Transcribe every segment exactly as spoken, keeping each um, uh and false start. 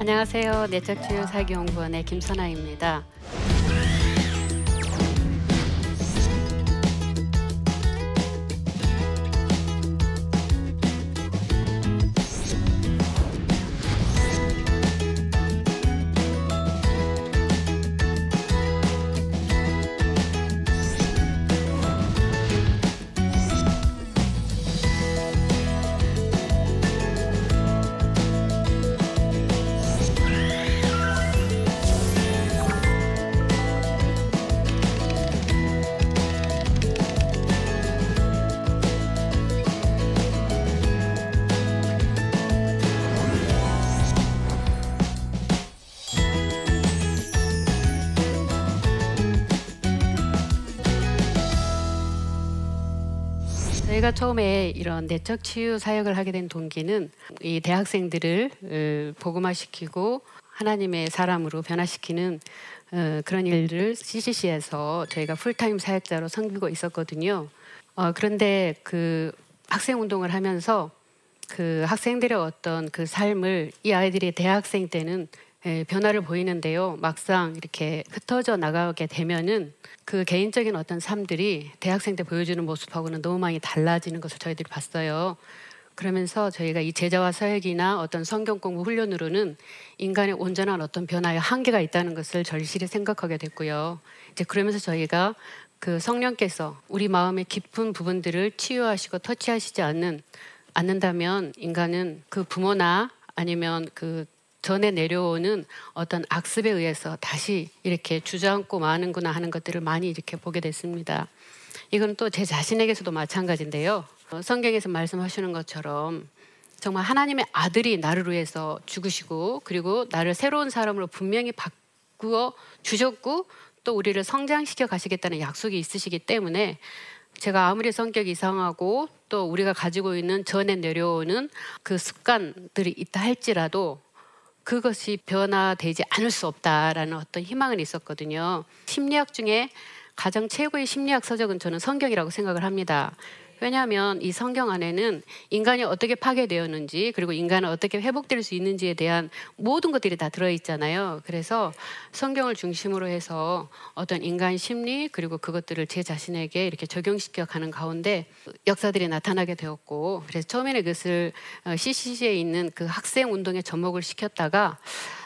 안녕하세요. 내적지율 사기연구원의 김선아입니다. 제가 처음에 이런 내적 치유 사역을 하게 된 동기는 이 대학생들을 복음화시키고 하나님의 사람으로 변화시키는 그런 일들을 씨씨씨에서 저희가 풀타임 사역자로 섬기고 있었거든요. 그런데 그 학생 운동을 하면서 그 학생들의 어떤 그 삶을 이 아이들이 대학생 때는 변화를 보이는데요. 막상 이렇게 흩어져 나가게 되면은 그 개인적인 어떤 삶들이 대학생 때 보여주는 모습하고는 너무 많이 달라지는 것을 저희들이 봤어요. 그러면서 저희가 이 제자와 사역이나 어떤 성경 공부 훈련으로는 인간의 온전한 어떤 변화에 한계가 있다는 것을 절실히 생각하게 됐고요. 이제 그러면서 저희가 그 성령께서 우리 마음의 깊은 부분들을 치유하시고 터치하시지 않는, 않는다면 인간은 그 부모나 아니면 그 전에 내려오는 어떤 악습에 의해서 다시 이렇게 주저앉고 마는구나 하는 것들을 많이 이렇게 보게 됐습니다. 이건 또 제 자신에게서도 마찬가지인데요. 성경에서 말씀하시는 것처럼 정말 하나님의 아들이 나를 위해서 죽으시고 그리고 나를 새로운 사람으로 분명히 바꾸어 주셨고 또 우리를 성장시켜 가시겠다는 약속이 있으시기 때문에 제가 아무리 성격이 이상하고 또 우리가 가지고 있는 전에 내려오는 그 습관들이 있다 할지라도 그것이 변화되지 않을 수 없다라는 어떤 희망은 있었거든요. 심리학 중에 가장 최고의 심리학 서적은 저는 성경이라고 생각을 합니다. 왜냐하면 이 성경 안에는 인간이 어떻게 파괴되었는지 그리고 인간은 어떻게 회복될 수 있는지에 대한 모든 것들이 다 들어있잖아요. 그래서 성경을 중심으로 해서 어떤 인간 심리 그리고 그것들을 제 자신에게 이렇게 적용시켜 가는 가운데 역사들이 나타나게 되었고 그래서 처음에는 그것을 씨씨씨에 있는 그 학생 운동에 접목을 시켰다가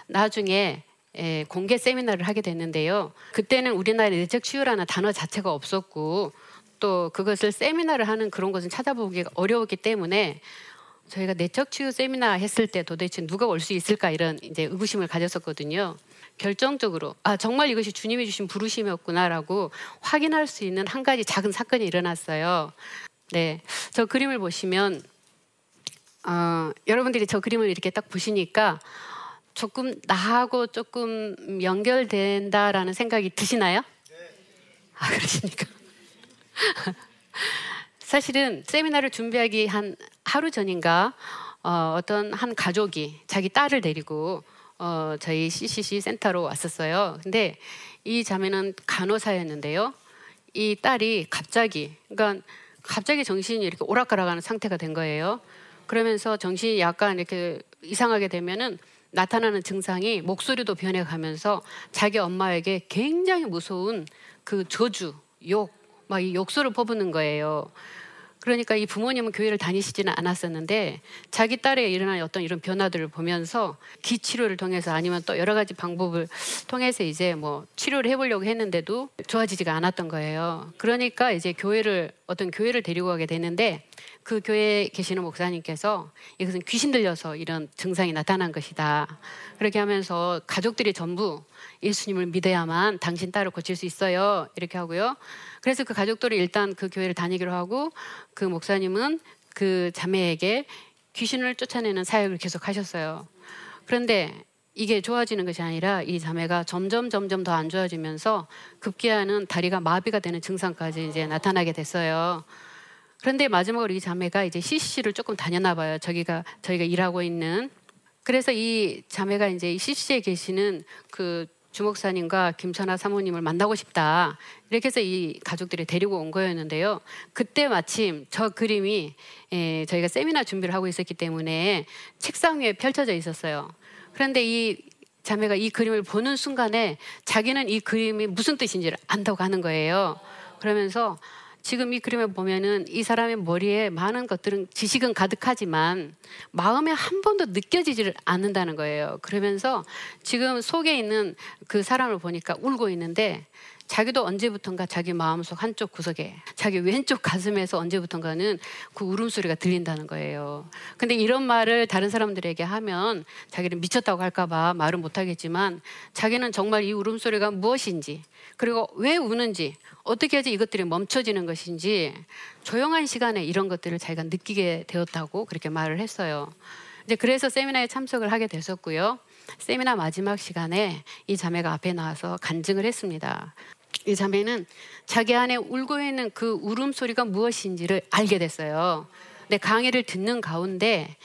나중에 예, 공개 세미나를 하게 됐는데요. 그때는 우리나라의 내적 치유라는 단어 자체가 없었고 또 그것을 세미나를 하는 그런 것은 찾아보기가 어려웠기 때문에 저희가 내적 치유 세미나 했을 때 도대체 누가 올 수 있을까 이런 이제 의구심을 가졌었거든요. 결정적으로 아 정말 이것이 주님이 주신 부르심이었구나라고 확인할 수 있는 한 가지 작은 사건이 일어났어요. 네, 저 그림을 보시면 어, 여러분들이 저 그림을 이렇게 딱 보시니까 조금 나하고 조금 연결된다라는 생각이 드시나요? 아 그러십니까? 사실은 세미나를 준비하기 한 하루 전인가 어, 어떤 한 가족이 자기 딸을 데리고 어, 저희 씨씨씨 센터로 왔었어요. 근데 이 자매는 간호사였는데요. 이 딸이 갑자기 그러니까 갑자기 정신이 이렇게 오락가락하는 상태가 된 거예요. 그러면서 정신이 약간 이렇게 이상하게 되면은 나타나는 증상이 목소리도 변해가면서 자기 엄마에게 굉장히 무서운 그 저주, 욕, 막 이 욕설을 퍼붓는 거예요. 그러니까 이 부모님은 교회를 다니시지는 않았었는데 자기 딸에 일어난 어떤 이런 변화들을 보면서 기치료를 통해서 아니면 또 여러 가지 방법을 통해서 이제 뭐 치료를 해보려고 했는데도 좋아지지가 않았던 거예요. 그러니까 이제 교회를 어떤 교회를 데리고 가게 되는데 그 교회에 계시는 목사님께서 이것은 귀신 들려서 이런 증상이 나타난 것이다. 그렇게 하면서 가족들이 전부 예수님을 믿어야만 당신 딸을 고칠 수 있어요. 이렇게 하고요. 그래서 그 가족들이 일단 그 교회를 다니기로 하고 그 목사님은 그 자매에게 귀신을 쫓아내는 사역을 계속 하셨어요. 그런데 이게 좋아지는 것이 아니라 이 자매가 점점 점점 더 안 좋아지면서 급기야는 다리가 마비가 되는 증상까지 이제 나타나게 됐어요. 그런데 마지막으로 이 자매가 이제 씨씨씨를 조금 다녔나 봐요. 저기가 저희가 일하고 있는. 그래서 이 자매가 이제 씨씨씨에 계시는 그 주목사님과 김선아 사모님을 만나고 싶다. 이렇게 해서 이 가족들이 데리고 온 거였는데요. 그때 마침 저 그림이 에, 저희가 세미나 준비를 하고 있었기 때문에 책상 위에 펼쳐져 있었어요. 그런데 이 자매가 이 그림을 보는 순간에 자기는 이 그림이 무슨 뜻인지를 안다고 하는 거예요. 그러면서 지금 이 그림을 보면은 이 사람의 머리에 많은 것들은 지식은 가득하지만 마음에 한 번도 느껴지지를 않는다는 거예요. 그러면서 지금 속에 있는 그 사람을 보니까 울고 있는데 자기도 언제부턴가 자기 마음속 한쪽 구석에 자기 왼쪽 가슴에서 언제부턴가는 그 울음소리가 들린다는 거예요. 근데 이런 말을 다른 사람들에게 하면 자기는 미쳤다고 할까 봐 말은 못하겠지만 자기는 정말 이 울음소리가 무엇인지 그리고 왜 우는지 어떻게 해야지 이것들이 멈춰지는 것인지 조용한 시간에 이런 것들을 자기가 느끼게 되었다고 그렇게 말을 했어요. 이제 그래서 세미나에 참석을 하게 됐었고요. 세미나 마지막 시간에 이 자매가 앞에 나와서 간증을 했습니다. 이 자매는 자기 안에 울고 있는 그 울음소리가 무엇인지를 알게 됐어요. 근데 강의를 듣는 가운데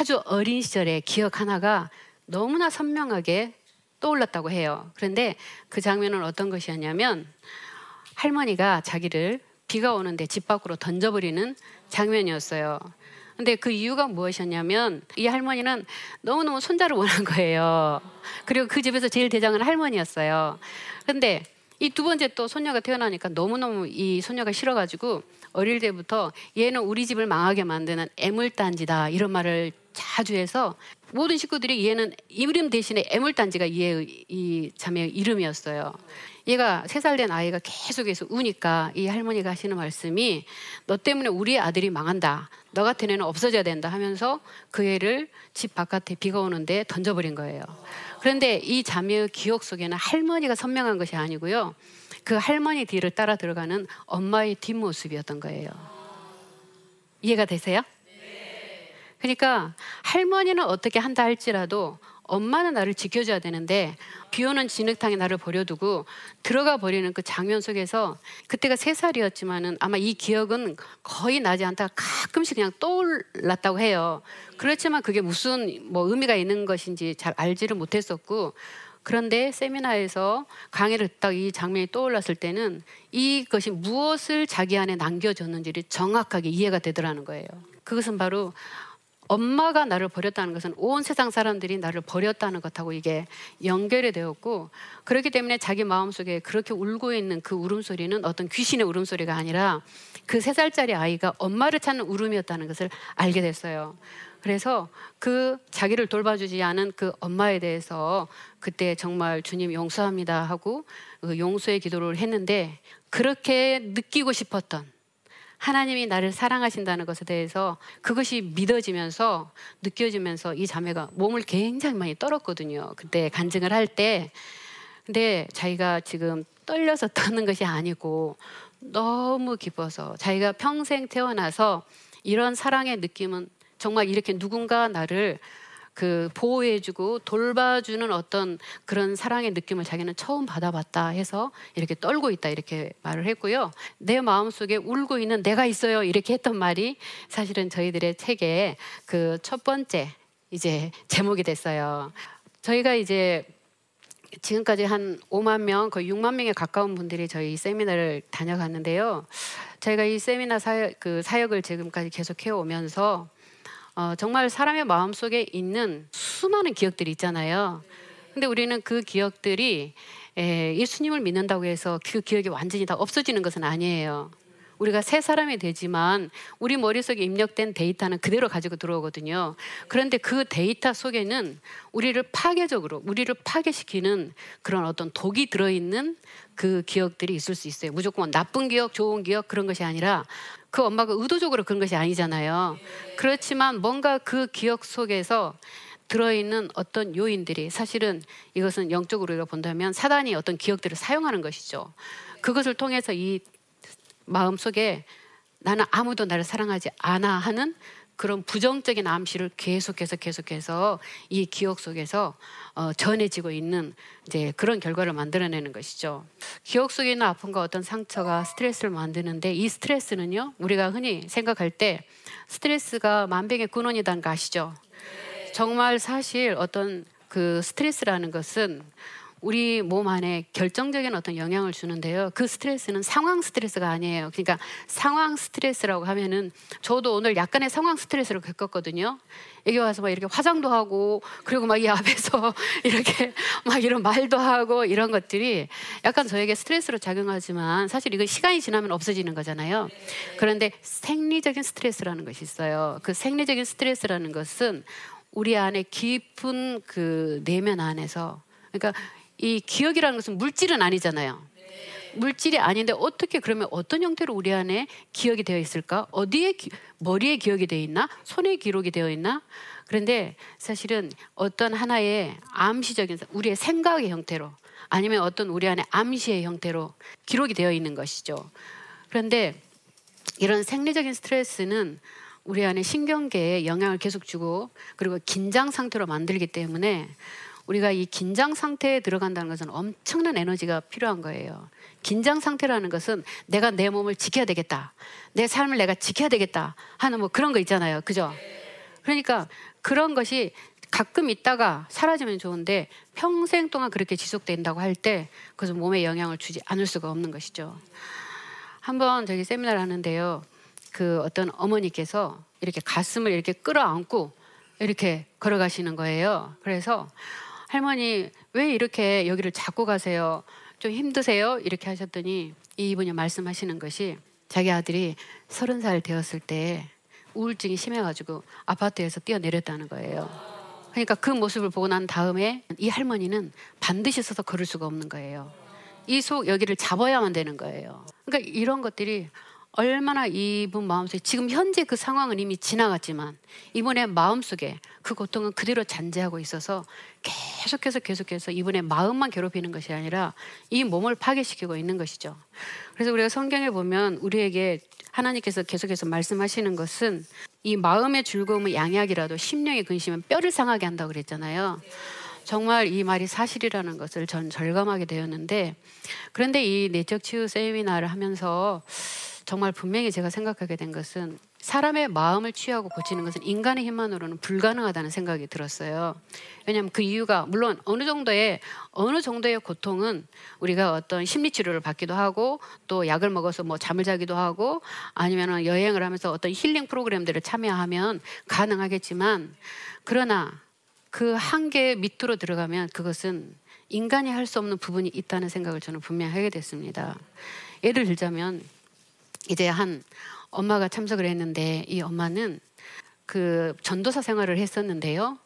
아주 어린 시절의 기억 하나가 너무나 선명하게 떠올랐다고 해요. 그런데 그 장면은 어떤 것이었냐면 할머니가 자기를 비가 오는데 집 밖으로 던져버리는 장면이었어요. 근데 그 이유가 무엇이었냐면 이 할머니는 너무너무 손자를 원한 거예요. 그리고 그 집에서 제일 대장은 할머니였어요. 근데 이 두 번째 또 손녀가 태어나니까 너무너무 이 손녀가 싫어가지고 어릴 때부터 얘는 우리 집을 망하게 만드는 애물단지다 이런 말을 자주 해서 모든 식구들이 얘는 이름 대신에 애물단지가 얘의 이 자매의 이름이었어요. 얘가 세 살 된 아이가 계속해서 우니까 이 할머니가 하시는 말씀이 너 때문에 우리 아들이 망한다. 너 같은 애는 없어져야 된다 하면서 그 애를 집 바깥에 비가 오는데 던져버린 거예요. 그런데 이 자매의 기억 속에는 할머니가 선명한 것이 아니고요. 그 할머니 뒤를 따라 들어가는 엄마의 뒷모습이었던 거예요. 이해가 되세요? 그러니까 할머니는 어떻게 한다 할지라도 엄마는 나를 지켜줘야 되는데 비오는 진흙탕에 나를 버려두고 들어가 버리는 그 장면 속에서 그때가 세 살이었지만은 아마 이 기억은 거의 나지 않다가 가끔씩 그냥 떠올랐다고 해요. 그렇지만 그게 무슨 뭐 의미가 있는 것인지 잘 알지를 못했었고 그런데 세미나에서 강의를 듣다가 이 장면이 떠올랐을 때는 이것이 무엇을 자기 안에 남겨줬는지를 정확하게 이해가 되더라는 거예요. 그것은 바로 엄마가 나를 버렸다는 것은 온 세상 사람들이 나를 버렸다는 것하고 이게 연결이 되었고 그렇기 때문에 자기 마음속에 그렇게 울고 있는 그 울음소리는 어떤 귀신의 울음소리가 아니라 그 세 살짜리 아이가 엄마를 찾는 울음이었다는 것을 알게 됐어요. 그래서 그 자기를 돌봐주지 않은 그 엄마에 대해서 그때 정말 주님 용서합니다 하고 그 용서의 기도를 했는데 그렇게 느끼고 싶었던 하나님이 나를 사랑하신다는 것에 대해서 그것이 믿어지면서 느껴지면서 이 자매가 몸을 굉장히 많이 떨었거든요. 그때 간증을 할 때. 근데 자기가 지금 떨려서 떠는 것이 아니고 너무 기뻐서 자기가 평생 태어나서 이런 사랑의 느낌은 정말 이렇게 누군가 나를 그 보호해주고 돌봐주는 어떤 그런 사랑의 느낌을 자기는 처음 받아봤다 해서 이렇게 떨고 있다 이렇게 말을 했고요. 내 마음속에 울고 있는 내가 있어요 이렇게 했던 말이 사실은 저희들의 책의 그 첫 번째 이제 제목이 됐어요. 저희가 이제 지금까지 한 오만 명 거의 육만 명에 가까운 분들이 저희 세미나를 다녀갔는데요. 저희가 이 세미나 사역, 그 사역을 지금까지 계속해 오면서 어, 정말 사람의 마음속에 있는 수많은 기억들이 있잖아요. 근데 우리는 그 기억들이 에, 예수님을 믿는다고 해서 그 기억이 완전히 다 없어지는 것은 아니에요. 우리가 새 사람이 되지만 우리 머릿속에 입력된 데이터는 그대로 가지고 들어오거든요. 그런데 그 데이터 속에는 우리를 파괴적으로 우리를 파괴시키는 그런 어떤 독이 들어있는 그 기억들이 있을 수 있어요. 무조건 나쁜 기억, 좋은 기억 그런 것이 아니라 그 엄마가 의도적으로 그런 것이 아니잖아요. 그렇지만 뭔가 그 기억 속에서 들어있는 어떤 요인들이 사실은 이것은 영적으로 본다면 사단이 어떤 기억들을 사용하는 것이죠. 그것을 통해서 이 마음속에 나는 아무도 나를 사랑하지 않아 하는 그런 부정적인 암시를 계속해서 계속해서 이 기억 속에서 어, 전해지고 있는 이제 그런 결과를 만들어내는 것이죠. 기억 속에 있는 아픔과 어떤 상처가 스트레스를 만드는데 이 스트레스는요 우리가 흔히 생각할 때 스트레스가 만병의 근원이라는 거 아시죠? 정말 사실 어떤 그 스트레스라는 것은 우리 몸 안에 결정적인 어떤 영향을 주는데요. 그 스트레스는 상황 스트레스가 아니에요. 그러니까 상황 스트레스라고 하면은 저도 오늘 약간의 상황 스트레스를 겪었거든요. 여기 와서 막 이렇게 화장도 하고 그리고 막 이 앞에서 이렇게 막 이런 말도 하고 이런 것들이 약간 저에게 스트레스로 작용하지만 사실 이건 시간이 지나면 없어지는 거잖아요. 그런데 생리적인 스트레스라는 것이 있어요. 그 생리적인 스트레스라는 것은 우리 안에 깊은 그 내면 안에서, 그러니까 이 기억이라는 것은 물질은 아니잖아요. 물질이 아닌데 어떻게 그러면 어떤 형태로 우리 안에 기억이 되어 있을까? 어디에 기, 머리에 기억이 되어 있나? 손에 기록이 되어 있나? 그런데 사실은 어떤 하나의 암시적인 우리의 생각의 형태로 아니면 어떤 우리 안에 암시의 형태로 기록이 되어 있는 것이죠. 그런데 이런 생리적인 스트레스는 우리 안에 신경계에 영향을 계속 주고 그리고 긴장 상태로 만들기 때문에 우리가 이 긴장 상태에 들어간다는 것은 엄청난 에너지가 필요한 거예요. 긴장 상태라는 것은 내가 내 몸을 지켜야 되겠다, 내 삶을 내가 지켜야 되겠다 하는 뭐 그런 거 있잖아요, 그죠? 그러니까 그런 것이 가끔 있다가 사라지면 좋은데 평생 동안 그렇게 지속된다고 할 때 그것은 몸에 영향을 주지 않을 수가 없는 것이죠. 한번 저기 세미나를 하는데요, 그 어떤 어머니께서 이렇게 가슴을 이렇게 끌어안고 이렇게 걸어가시는 거예요. 그래서 할머니 왜 이렇게 여기를 잡고 가세요? 좀 힘드세요? 이렇게 하셨더니 이분이 말씀하시는 것이 자기 아들이 서른 살 되었을 때 우울증이 심해가지고 아파트에서 뛰어내렸다는 거예요. 그러니까 그 모습을 보고 난 다음에 이 할머니는 반드시 서서 걸을 수가 없는 거예요. 이 속 여기를 잡아야만 되는 거예요. 그러니까 이런 것들이 얼마나 이분 마음속에 지금 현재 그 상황은 이미 지나갔지만 이분의 마음속에 그 고통은 그대로 잔재하고 있어서 계속해서 계속해서 이분의 마음만 괴롭히는 것이 아니라 이 몸을 파괴시키고 있는 것이죠. 그래서 우리가 성경에 보면 우리에게 하나님께서 계속해서 말씀하시는 것은 이 마음의 즐거움은 양약이라도 심령의 근심은 뼈를 상하게 한다고 그랬잖아요. 정말 이 말이 사실이라는 것을 전 절감하게 되었는데, 그런데 이 내적 치유 세미나를 하면서 정말 분명히 제가 생각하게 된 것은 사람의 마음을 치유하고 고치는 것은 인간의 힘만으로는 불가능하다는 생각이 들었어요. 왜냐하면 그 이유가 물론 어느 정도의 어느 정도의 고통은 우리가 어떤 심리치료를 받기도 하고 또 약을 먹어서 뭐 잠을 자기도 하고 아니면 여행을 하면서 어떤 힐링 프로그램들을 참여하면 가능하겠지만, 그러나 그 한계 밑으로 들어가면 그것은 인간이 할 수 없는 부분이 있다는 생각을 저는 분명히 하게 됐습니다. 예를 들자면 이제 한 엄마가 참석을 했는데 이 엄마는 그 전도사 생활을 했었는데요.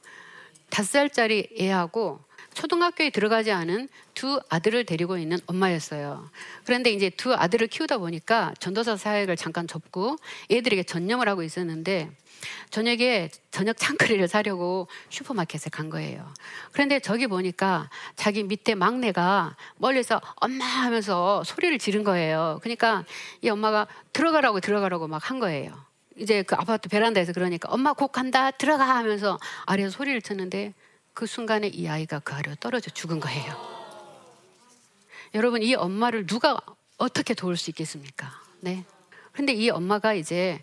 다섯 살짜리 애하고 초등학교에 들어가지 않은 두 아들을 데리고 있는 엄마였어요. 그런데 이제 두 아들을 키우다 보니까 전도사 사역을 잠깐 접고 애들에게 전념을 하고 있었는데 저녁에 저녁 창거리를 사려고 슈퍼마켓에 간 거예요. 그런데 저기 보니까 자기 밑에 막내가 멀리서 엄마 하면서 소리를 지른 거예요. 그러니까 이 엄마가 들어가라고 들어가라고 막 한 거예요. 이제 그 아파트 베란다에서 그러니까 엄마 곧 간다 들어가 하면서 아래에서 소리를 쳤는데 그 순간에 이 아이가 그 아래로 떨어져 죽은 거예요. 여러분, 이 엄마를 누가 어떻게 도울 수 있겠습니까? 네. 근데 이 엄마가 이제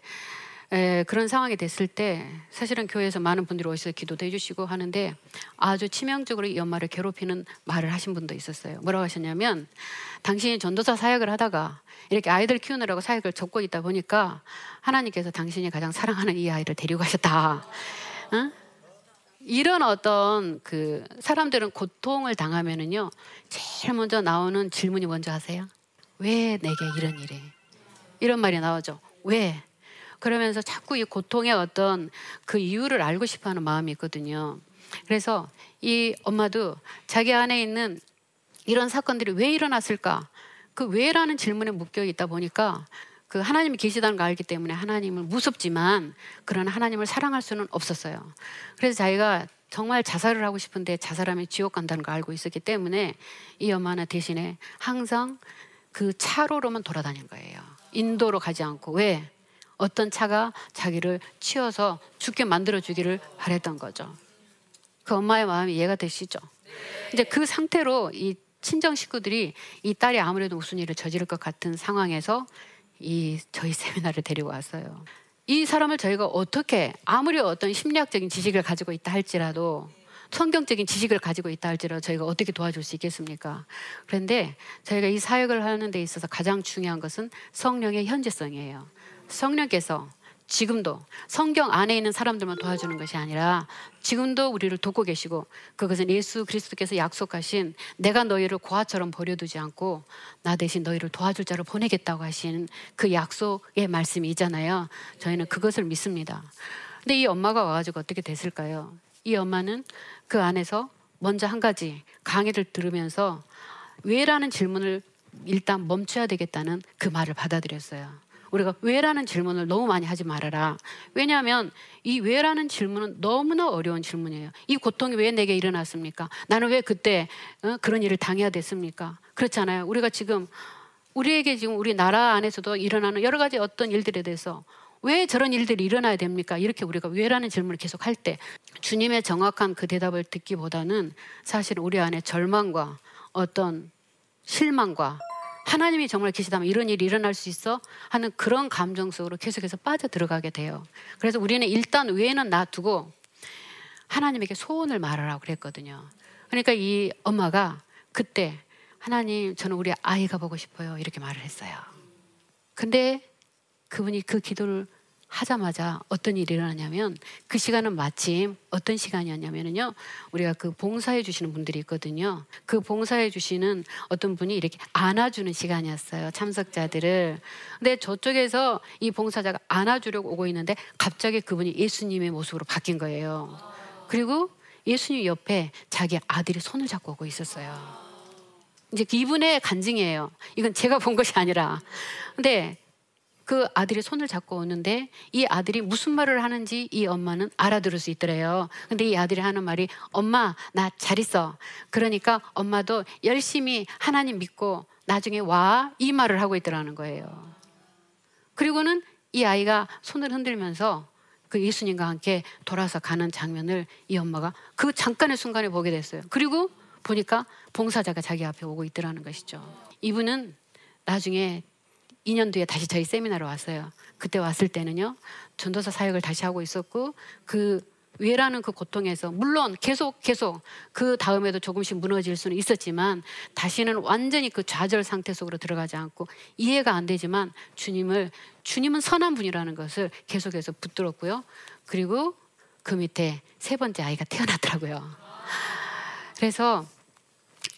에, 그런 상황이 됐을 때 사실은 교회에서 많은 분들이 오셔서 기도도 해주시고 하는데 아주 치명적으로 이 엄마를 괴롭히는 말을 하신 분도 있었어요. 뭐라고 하셨냐면, 당신이 전도사 사역을 하다가 이렇게 아이들 키우느라고 사역을 접고 있다 보니까 하나님께서 당신이 가장 사랑하는 이 아이를 데리고 가셨다. 응? 이런 어떤 그 사람들은 고통을 당하면은요 제일 먼저 나오는 질문이 뭔지 아세요? 왜 내게 이런 일이? 이런 말이 나오죠. 왜? 그러면서 자꾸 이 고통의 어떤 그 이유를 알고 싶어하는 마음이 있거든요. 그래서 이 엄마도 자기 안에 있는 이런 사건들이 왜 일어났을까? 그 왜라는 질문에 묶여 있다 보니까 그 하나님이 계시다는 걸 알기 때문에 하나님을 무섭지만 그러나 하나님을 사랑할 수는 없었어요. 그래서 자기가 정말 자살을 하고 싶은데 자살하면 지옥 간다는 걸 알고 있었기 때문에 이 엄마는 대신에 항상 그 차로로만 돌아다닌 거예요. 인도로 가지 않고. 왜? 어떤 차가 자기를 치워서 죽게 만들어주기를 바랬던 거죠. 그 엄마의 마음이 이해가 되시죠? 이제 그 상태로 이 친정 식구들이 이 딸이 아무래도 무슨 일을 저지를 것 같은 상황에서 이 저희 세미나를 데리고 왔어요. 이 사람을 저희가 어떻게, 아무리 어떤 심리학적인 지식을 가지고 있다 할지라도 성경적인 지식을 가지고 있다 할지라도 저희가 어떻게 도와줄 수 있겠습니까? 그런데 저희가 이 사역을 하는 데 있어서 가장 중요한 것은 성령의 현재성이에요. 성령께서 지금도 성경 안에 있는 사람들만 도와주는 것이 아니라 지금도 우리를 돕고 계시고, 그것은 예수 그리스도께서 약속하신 내가 너희를 고아처럼 버려두지 않고 나 대신 너희를 도와줄 자를 보내겠다고 하신 그 약속의 말씀이 있잖아요. 저희는 그것을 믿습니다. 근데 이 엄마가 와가지고 어떻게 됐을까요? 이 엄마는 그 안에서 먼저 한 가지 강의를 들으면서 왜라는 질문을 일단 멈춰야 되겠다는 그 말을 받아들였어요. 우리가 왜라는 질문을 너무 많이 하지 말아라. 왜냐하면 이 왜라는 질문은 너무나 어려운 질문이에요. 이 고통이 왜 내게 일어났습니까? 나는 왜 그때 어, 그런 일을 당해야 됐습니까? 그렇잖아요. 우리가 지금 우리에게 지금 우리 나라 안에서도 일어나는 여러 가지 어떤 일들에 대해서 왜 저런 일들이 일어나야 됩니까? 이렇게 우리가 왜라는 질문을 계속 할 때 주님의 정확한 그 대답을 듣기보다는 사실 우리 안에 절망과 어떤 실망과 하나님이 정말 계시다면 이런 일이 일어날 수 있어? 하는 그런 감정 속으로 계속해서 빠져들어가게 돼요. 그래서 우리는 일단 외에는 놔두고 하나님에게 소원을 말하라고 그랬거든요. 그러니까 이 엄마가 그때 하나님 저는 우리 아이가 보고 싶어요 이렇게 말을 했어요. 근데 그분이 그 기도를 하자마자 어떤 일이 일어나냐면 그 시간은 마침 어떤 시간이었냐면요, 우리가 그 봉사해 주시는 분들이 있거든요. 그 봉사해 주시는 어떤 분이 이렇게 안아주는 시간이었어요, 참석자들을. 근데 저쪽에서 이 봉사자가 안아주려고 오고 있는데 갑자기 그분이 예수님의 모습으로 바뀐 거예요. 그리고 예수님 옆에 자기 아들이 손을 잡고 오고 있었어요. 이제 이분의 간증이에요. 이건 제가 본 것이 아니라. 근데 그 아들이 손을 잡고 오는데 이 아들이 무슨 말을 하는지 이 엄마는 알아들을 수 있더래요. 근데 이 아들이 하는 말이 엄마 나 잘 있어. 그러니까 엄마도 열심히 하나님 믿고 나중에 와, 이 말을 하고 있더라는 거예요. 그리고는 이 아이가 손을 흔들면서 그 예수님과 함께 돌아서 가는 장면을 이 엄마가 그 잠깐의 순간에 보게 됐어요. 그리고 보니까 봉사자가 자기 앞에 오고 있더라는 것이죠. 이분은 나중에 이 년 뒤에 다시 저희 세미나로 왔어요. 그때 왔을 때는요, 전도사 사역을 다시 하고 있었고 그 외라는 그 고통에서 물론 계속 계속 그 다음에도 조금씩 무너질 수는 있었지만 다시는 완전히 그 좌절 상태 속으로 들어가지 않고, 이해가 안 되지만 주님을, 주님은 선한 분이라는 것을 계속해서 붙들었고요. 그리고 그 밑에 세 번째 아이가 태어났더라고요. 그래서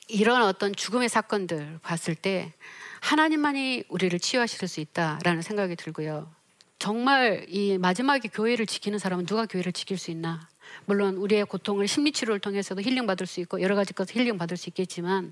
이런 어떤 죽음의 사건들 봤을 때 하나님만이 우리를 치유하실 수 있다라는 생각이 들고요. 정말 이 마지막에 교회를 지키는 사람은 누가 교회를 지킬 수 있나? 물론 우리의 고통을 심리치료를 통해서도 힐링받을 수 있고 여러 가지 것을 힐링받을 수 있겠지만,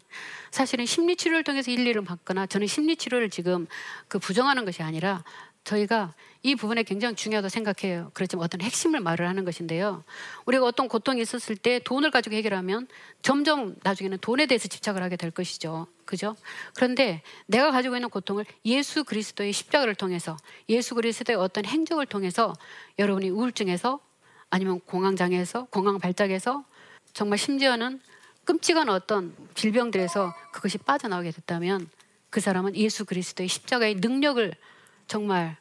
사실은 심리치료를 통해서 힐링을 받거나, 저는 심리치료를 지금 그 부정하는 것이 아니라 저희가 이 부분에 굉장히 중요하다고 생각해요. 그렇지만 어떤 핵심을 말을 하는 것인데요, 우리가 어떤 고통이 있었을 때 돈을 가지고 해결하면 점점 나중에는 돈에 대해서 집착을 하게 될 것이죠. 그죠? 그런데 내가 가지고 있는 고통을 예수 그리스도의 십자가를 통해서, 예수 그리스도의 어떤 행적을 통해서 여러분이 우울증에서 아니면 공황장애에서, 공황발작에서, 정말 심지어는 끔찍한 어떤 질병들에서 그것이 빠져나오게 됐다면 그 사람은 예수 그리스도의 십자가의 능력을 정말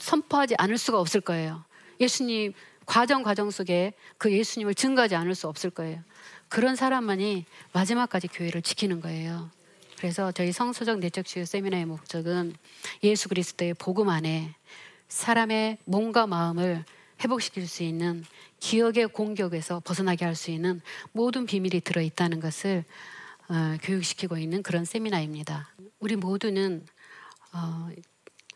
선포하지 않을 수가 없을 거예요. 예수님 과정 과정 속에 그 예수님을 증거하지 않을 수 없을 거예요. 그런 사람만이 마지막까지 교회를 지키는 거예요. 그래서 저희 성서적 내적 치유 세미나의 목적은 예수 그리스도의 복음 안에 사람의 몸과 마음을 회복시킬 수 있는, 기억의 공격에서 벗어나게 할 수 있는 모든 비밀이 들어있다는 것을 어, 교육시키고 있는 그런 세미나입니다. 우리 모두는 어,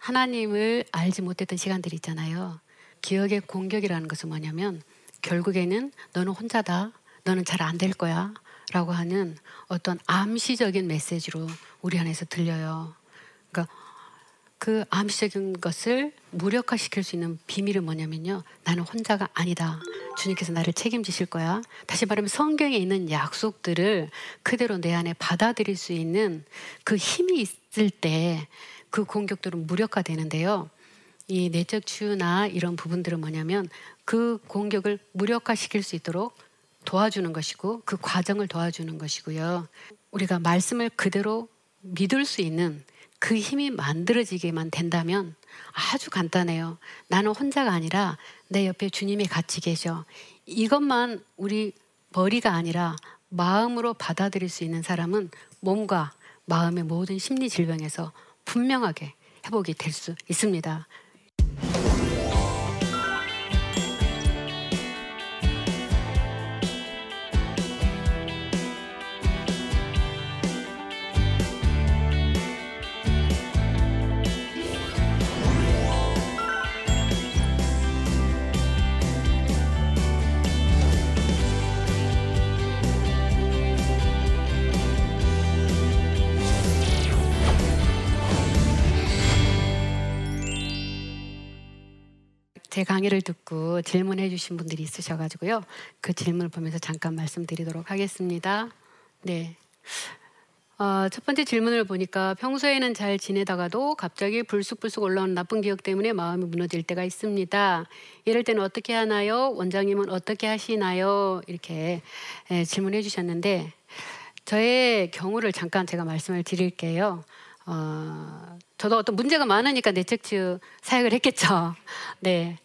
하나님을 알지 못했던 시간들이 있잖아요. 기억의 공격이라는 것은 뭐냐면 결국에는 너는 혼자다, 너는 잘 안 될 거야 라고 하는 어떤 암시적인 메시지로 우리 안에서 들려요. 그러니까 그 암시적인 것을 무력화시킬 수 있는 비밀은 뭐냐면요, 나는 혼자가 아니다, 주님께서 나를 책임지실 거야. 다시 말하면 성경에 있는 약속들을 그대로 내 안에 받아들일 수 있는 그 힘이 있을 때 그 공격들은 무력화되는데요, 이 내적 치유나 이런 부분들은 뭐냐면 그 공격을 무력화시킬 수 있도록 도와주는 것이고 그 과정을 도와주는 것이고요, 우리가 말씀을 그대로 믿을 수 있는 그 힘이 만들어지게만 된다면 아주 간단해요. 나는 혼자가 아니라 내 옆에 주님이 같이 계셔. 이것만 우리 머리가 아니라 마음으로 받아들일 수 있는 사람은 몸과 마음의 모든 심리 질병에서 분명하게 회복이 될 수 있습니다. 제 강의를 듣고 질문해 주신 분들이 있으셔가지고요. 그 질문을 보면서 잠깐 말씀드리도록 하겠습니다. 네, 어, 첫 번째 질문을 보니까 평소에는 잘 지내다가도 갑자기 불쑥불쑥 올라오는 나쁜 기억 때문에 마음이 무너질 때가 있습니다. 이럴 때는 어떻게 하나요? 원장님은 어떻게 하시나요? 이렇게 예, 질문해 주셨는데 저의 경우를 잠깐 제가 말씀을 드릴게요. 어, 저도 어떤 문제가 많으니까 내척추 사역을 했겠죠. 네.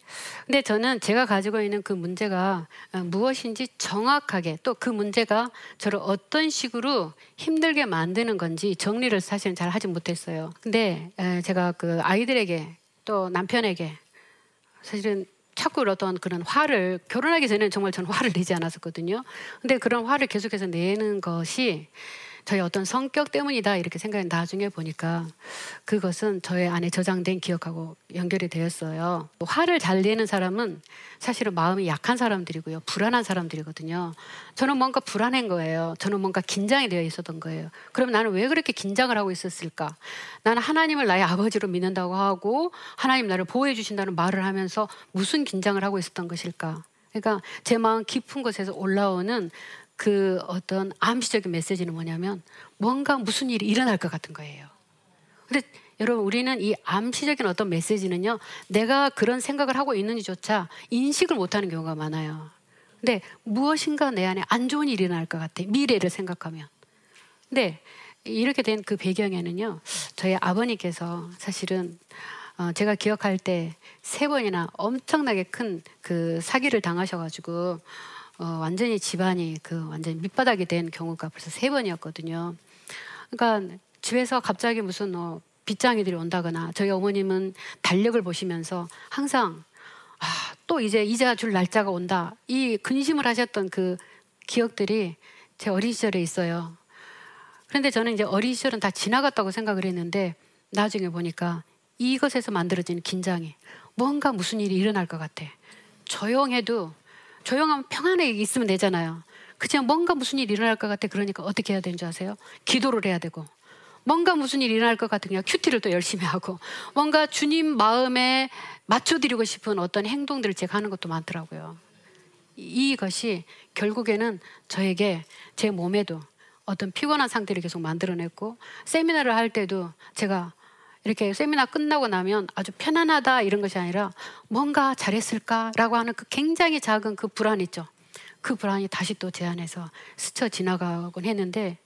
근데 저는 제가 가지고 있는 그 문제가 무엇인지 정확하게 또 그 문제가 저를 어떤 식으로 힘들게 만드는 건지 정리를 사실은 잘 하지 못했어요. 근데 제가 그 아이들에게 또 남편에게 사실은 자꾸 어떤 그런 화를 결혼하기 전에는 정말 저는 화를 내지 않았었거든요. 근데 그런 화를 계속해서 내는 것이 저의 어떤 성격 때문이다 이렇게 생각해 나중에 보니까 그것은 저의 안에 저장된 기억하고 연결이 되었어요. 화를 잘 내는 사람은 사실은 마음이 약한 사람들이고요. 불안한 사람들이거든요. 저는 뭔가 불안한 거예요. 저는 뭔가 긴장이 되어 있었던 거예요. 그럼 나는 왜 그렇게 긴장을 하고 있었을까? 나는 하나님을 나의 아버지로 믿는다고 하고 하나님 나를 보호해 주신다는 말을 하면서 무슨 긴장을 하고 있었던 것일까? 그러니까 제 마음 깊은 곳에서 올라오는 그 어떤 암시적인 메시지는 뭐냐면 뭔가 무슨 일이 일어날 것 같은 거예요. 근데 여러분 우리는 이 암시적인 어떤 메시지는요. 내가 그런 생각을 하고 있는지조차 인식을 못하는 경우가 많아요. 근데 무엇인가 내 안에 안 좋은 일이 일어날 것 같아. 미래를 생각하면. 근데 이렇게 된 그 배경에는요. 저희 아버님께서 사실은 어, 제가 기억할 때 세 번이나 엄청나게 큰 그 사기를 당하셔가지고 어, 완전히 집안이 그 완전히 밑바닥이 된 경우가 벌써 세 번이었거든요. 그러니까 집에서 갑자기 무슨 어, 빚쟁이들이 온다거나 저희 어머님은 달력을 보시면서 항상 아, 또 이제 이자 줄 날짜가 온다 이 근심을 하셨던 그 기억들이 제 어린 시절에 있어요. 그런데 저는 이제 어린 시절은 다 지나갔다고 생각을 했는데 나중에 보니까 이것에서 만들어지는 긴장이 뭔가 무슨 일이 일어날 것 같아. 조용해도 조용하면 평안하게 있으면 되잖아요. 그치만 뭔가 무슨 일이 일어날 것 같아. 그러니까 어떻게 해야 되는 줄 아세요? 기도를 해야 되고 뭔가 무슨 일이 일어날 것 같으니까 큐티를 또 열심히 하고 뭔가 주님 마음에 맞춰드리고 싶은 어떤 행동들을 제가 하는 것도 많더라고요. 이것이 결국에는 저에게 제 몸에도 어떤 피곤한 상태를 계속 만들어냈고 세미나를 할 때도 제가 이렇게 세미나 끝나고 나면 아주 편안하다 이런 것이 아니라 뭔가 잘했을까라고 하는 그 굉장히 작은 그 불안 있죠. 그 불안이 다시 또 제 안에서 스쳐 지나가곤 했는데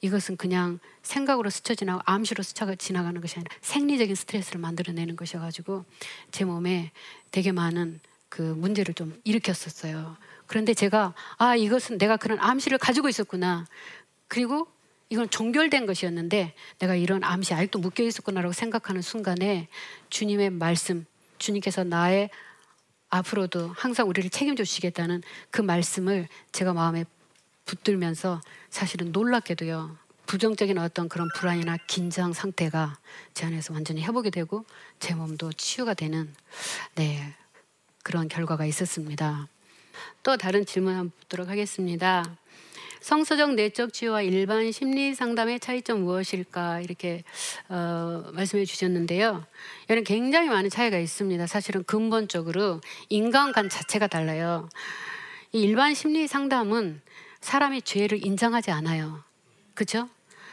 이것은 그냥 생각으로 스쳐 지나고 암시로 스쳐 지나가는 것이 아니라 생리적인 스트레스를 만들어내는 것이어가지고 제 몸에 되게 많은 그 문제를 좀 일으켰었어요. 그런데 제가 아 이것은 내가 그런 암시를 가지고 있었구나. 그리고 이건 종결된 것이었는데 내가 이런 암시 아직도 묶여 있었구나라고 생각하는 순간에 주님의 말씀, 주님께서 나의 앞으로도 항상 우리를 책임져 주시겠다는 그 말씀을 제가 마음에 붙들면서 사실은 놀랍게도요. 부정적인 어떤 그런 불안이나 긴장 상태가 제 안에서 완전히 회복이 되고 제 몸도 치유가 되는 네, 그런 결과가 있었습니다. 또 다른 질문 한번 보도록 하겠습니다. 성서적 내적 치유와 일반 심리 상담의 차이점 무엇일까 이렇게 어, 말씀해 주셨는데요. 여기는 굉장히 많은 차이가 있습니다. 사실은 근본적으로 인간관 자체가 달라요. 이 일반 심리 상담은 사람이 죄를 인정하지 않아요. 그렇죠?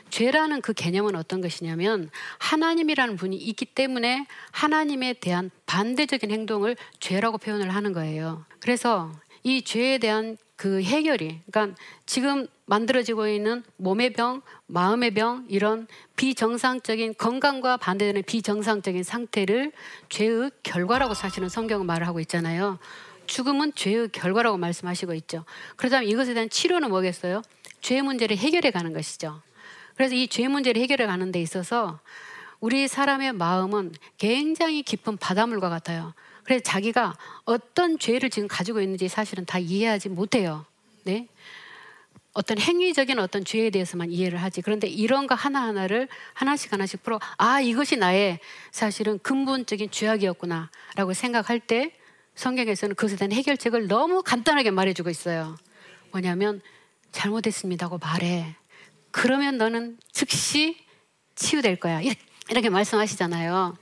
죄라는 그 개념은 어떤 것이냐면 하나님이라는 분이 있기 때문에 하나님에 대한 반대적인 행동을 죄라고 표현을 하는 거예요. 그래서 이 죄에 대한 그 해결이 그러니까 지금 만들어지고 있는 몸의 병, 마음의 병 이런 비정상적인 건강과 반대되는 비정상적인 상태를 죄의 결과라고 사실은 성경은 말을 하고 있잖아요. 죽음은 죄의 결과라고 말씀하시고 있죠. 그렇다면 이것에 대한 치료는 뭐겠어요? 죄 문제를 해결해 가는 것이죠. 그래서 이 죄 문제를 해결해 가는 데 있어서 우리 사람의 마음은 굉장히 깊은 바닷물과 같아요. 그래서 자기가 어떤 죄를 지금 가지고 있는지 사실은 다 이해하지 못해요. 네? 어떤 행위적인 어떤 죄에 대해서만 이해를 하지. 그런데 이런 거 하나하나를 하나씩 하나씩 풀어, 아, 이것이 나의 사실은 근본적인 죄악이었구나 라고 생각할 때 성경에서는 그것에 대한 해결책을 너무 간단하게 말해주고 있어요. 뭐냐면 잘못했습니다고 말해. 그러면 너는 즉시 치유될 거야. 이렇게 말씀하시잖아요.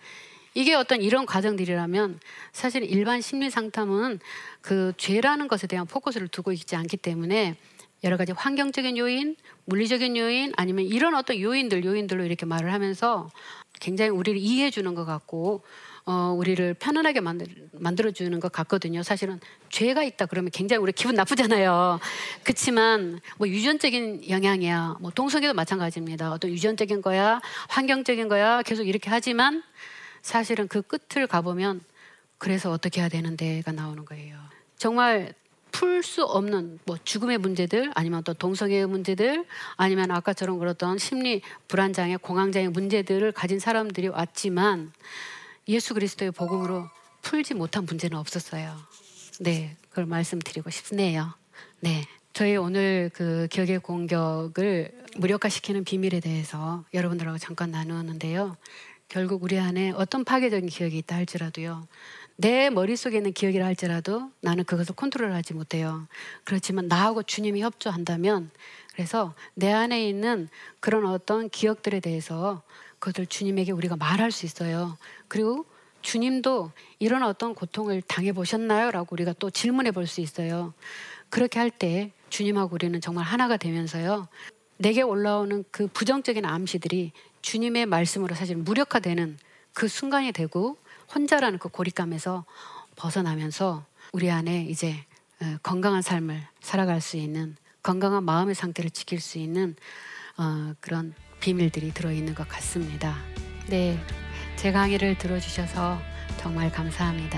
이게 어떤 이런 과정들이라면 사실 일반 심리 상담은 그 죄라는 것에 대한 포커스를 두고 있지 않기 때문에 여러 가지 환경적인 요인, 물리적인 요인, 아니면 이런 어떤 요인들, 요인들로 이렇게 말을 하면서 굉장히 우리를 이해해 주는 것 같고 어, 우리를 편안하게 만들어주는 것 같거든요. 사실은 죄가 있다 그러면 굉장히 우리 기분 나쁘잖아요. 그렇지만 뭐 유전적인 영향이야, 뭐 동성애도 마찬가지입니다. 어떤 유전적인 거야, 환경적인 거야 계속 이렇게 하지만 사실은 그 끝을 가보면 그래서 어떻게 해야 되는데가 나오는 거예요. 정말 풀 수 없는 뭐 죽음의 문제들, 아니면 또 동성애의 문제들, 아니면 아까처럼 그랬던 심리 불안장애, 공황장애 문제들을 가진 사람들이 왔지만 예수 그리스도의 복음으로 풀지 못한 문제는 없었어요. 네, 그걸 말씀드리고 싶네요. 네, 저희 오늘 그 기억의 공격을 무력화시키는 비밀에 대해서 여러분들하고 잠깐 나누었는데요. 결국 우리 안에 어떤 파괴적인 기억이 있다 할지라도요, 내 머릿속에 있는 기억이라 할지라도 나는 그것을 컨트롤하지 못해요. 그렇지만 나하고 주님이 협조한다면, 그래서 내 안에 있는 그런 어떤 기억들에 대해서 그것을 주님에게 우리가 말할 수 있어요. 그리고 주님도 이런 어떤 고통을 당해보셨나요? 라고 우리가 또 질문해 볼 수 있어요. 그렇게 할 때 주님하고 우리는 정말 하나가 되면서요, 내게 올라오는 그 부정적인 암시들이 주님의 말씀으로 사실 무력화되는 그 순간이 되고, 혼자라는 그 고립감에서 벗어나면서 우리 안에 이제 건강한 삶을 살아갈 수 있는, 건강한 마음의 상태를 지킬 수 있는 어, 그런 비밀들이 들어있는 것 같습니다. 네, 제 강의를 들어주셔서 정말 감사합니다.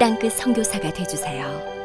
땅끝 선교사가 되어주세요.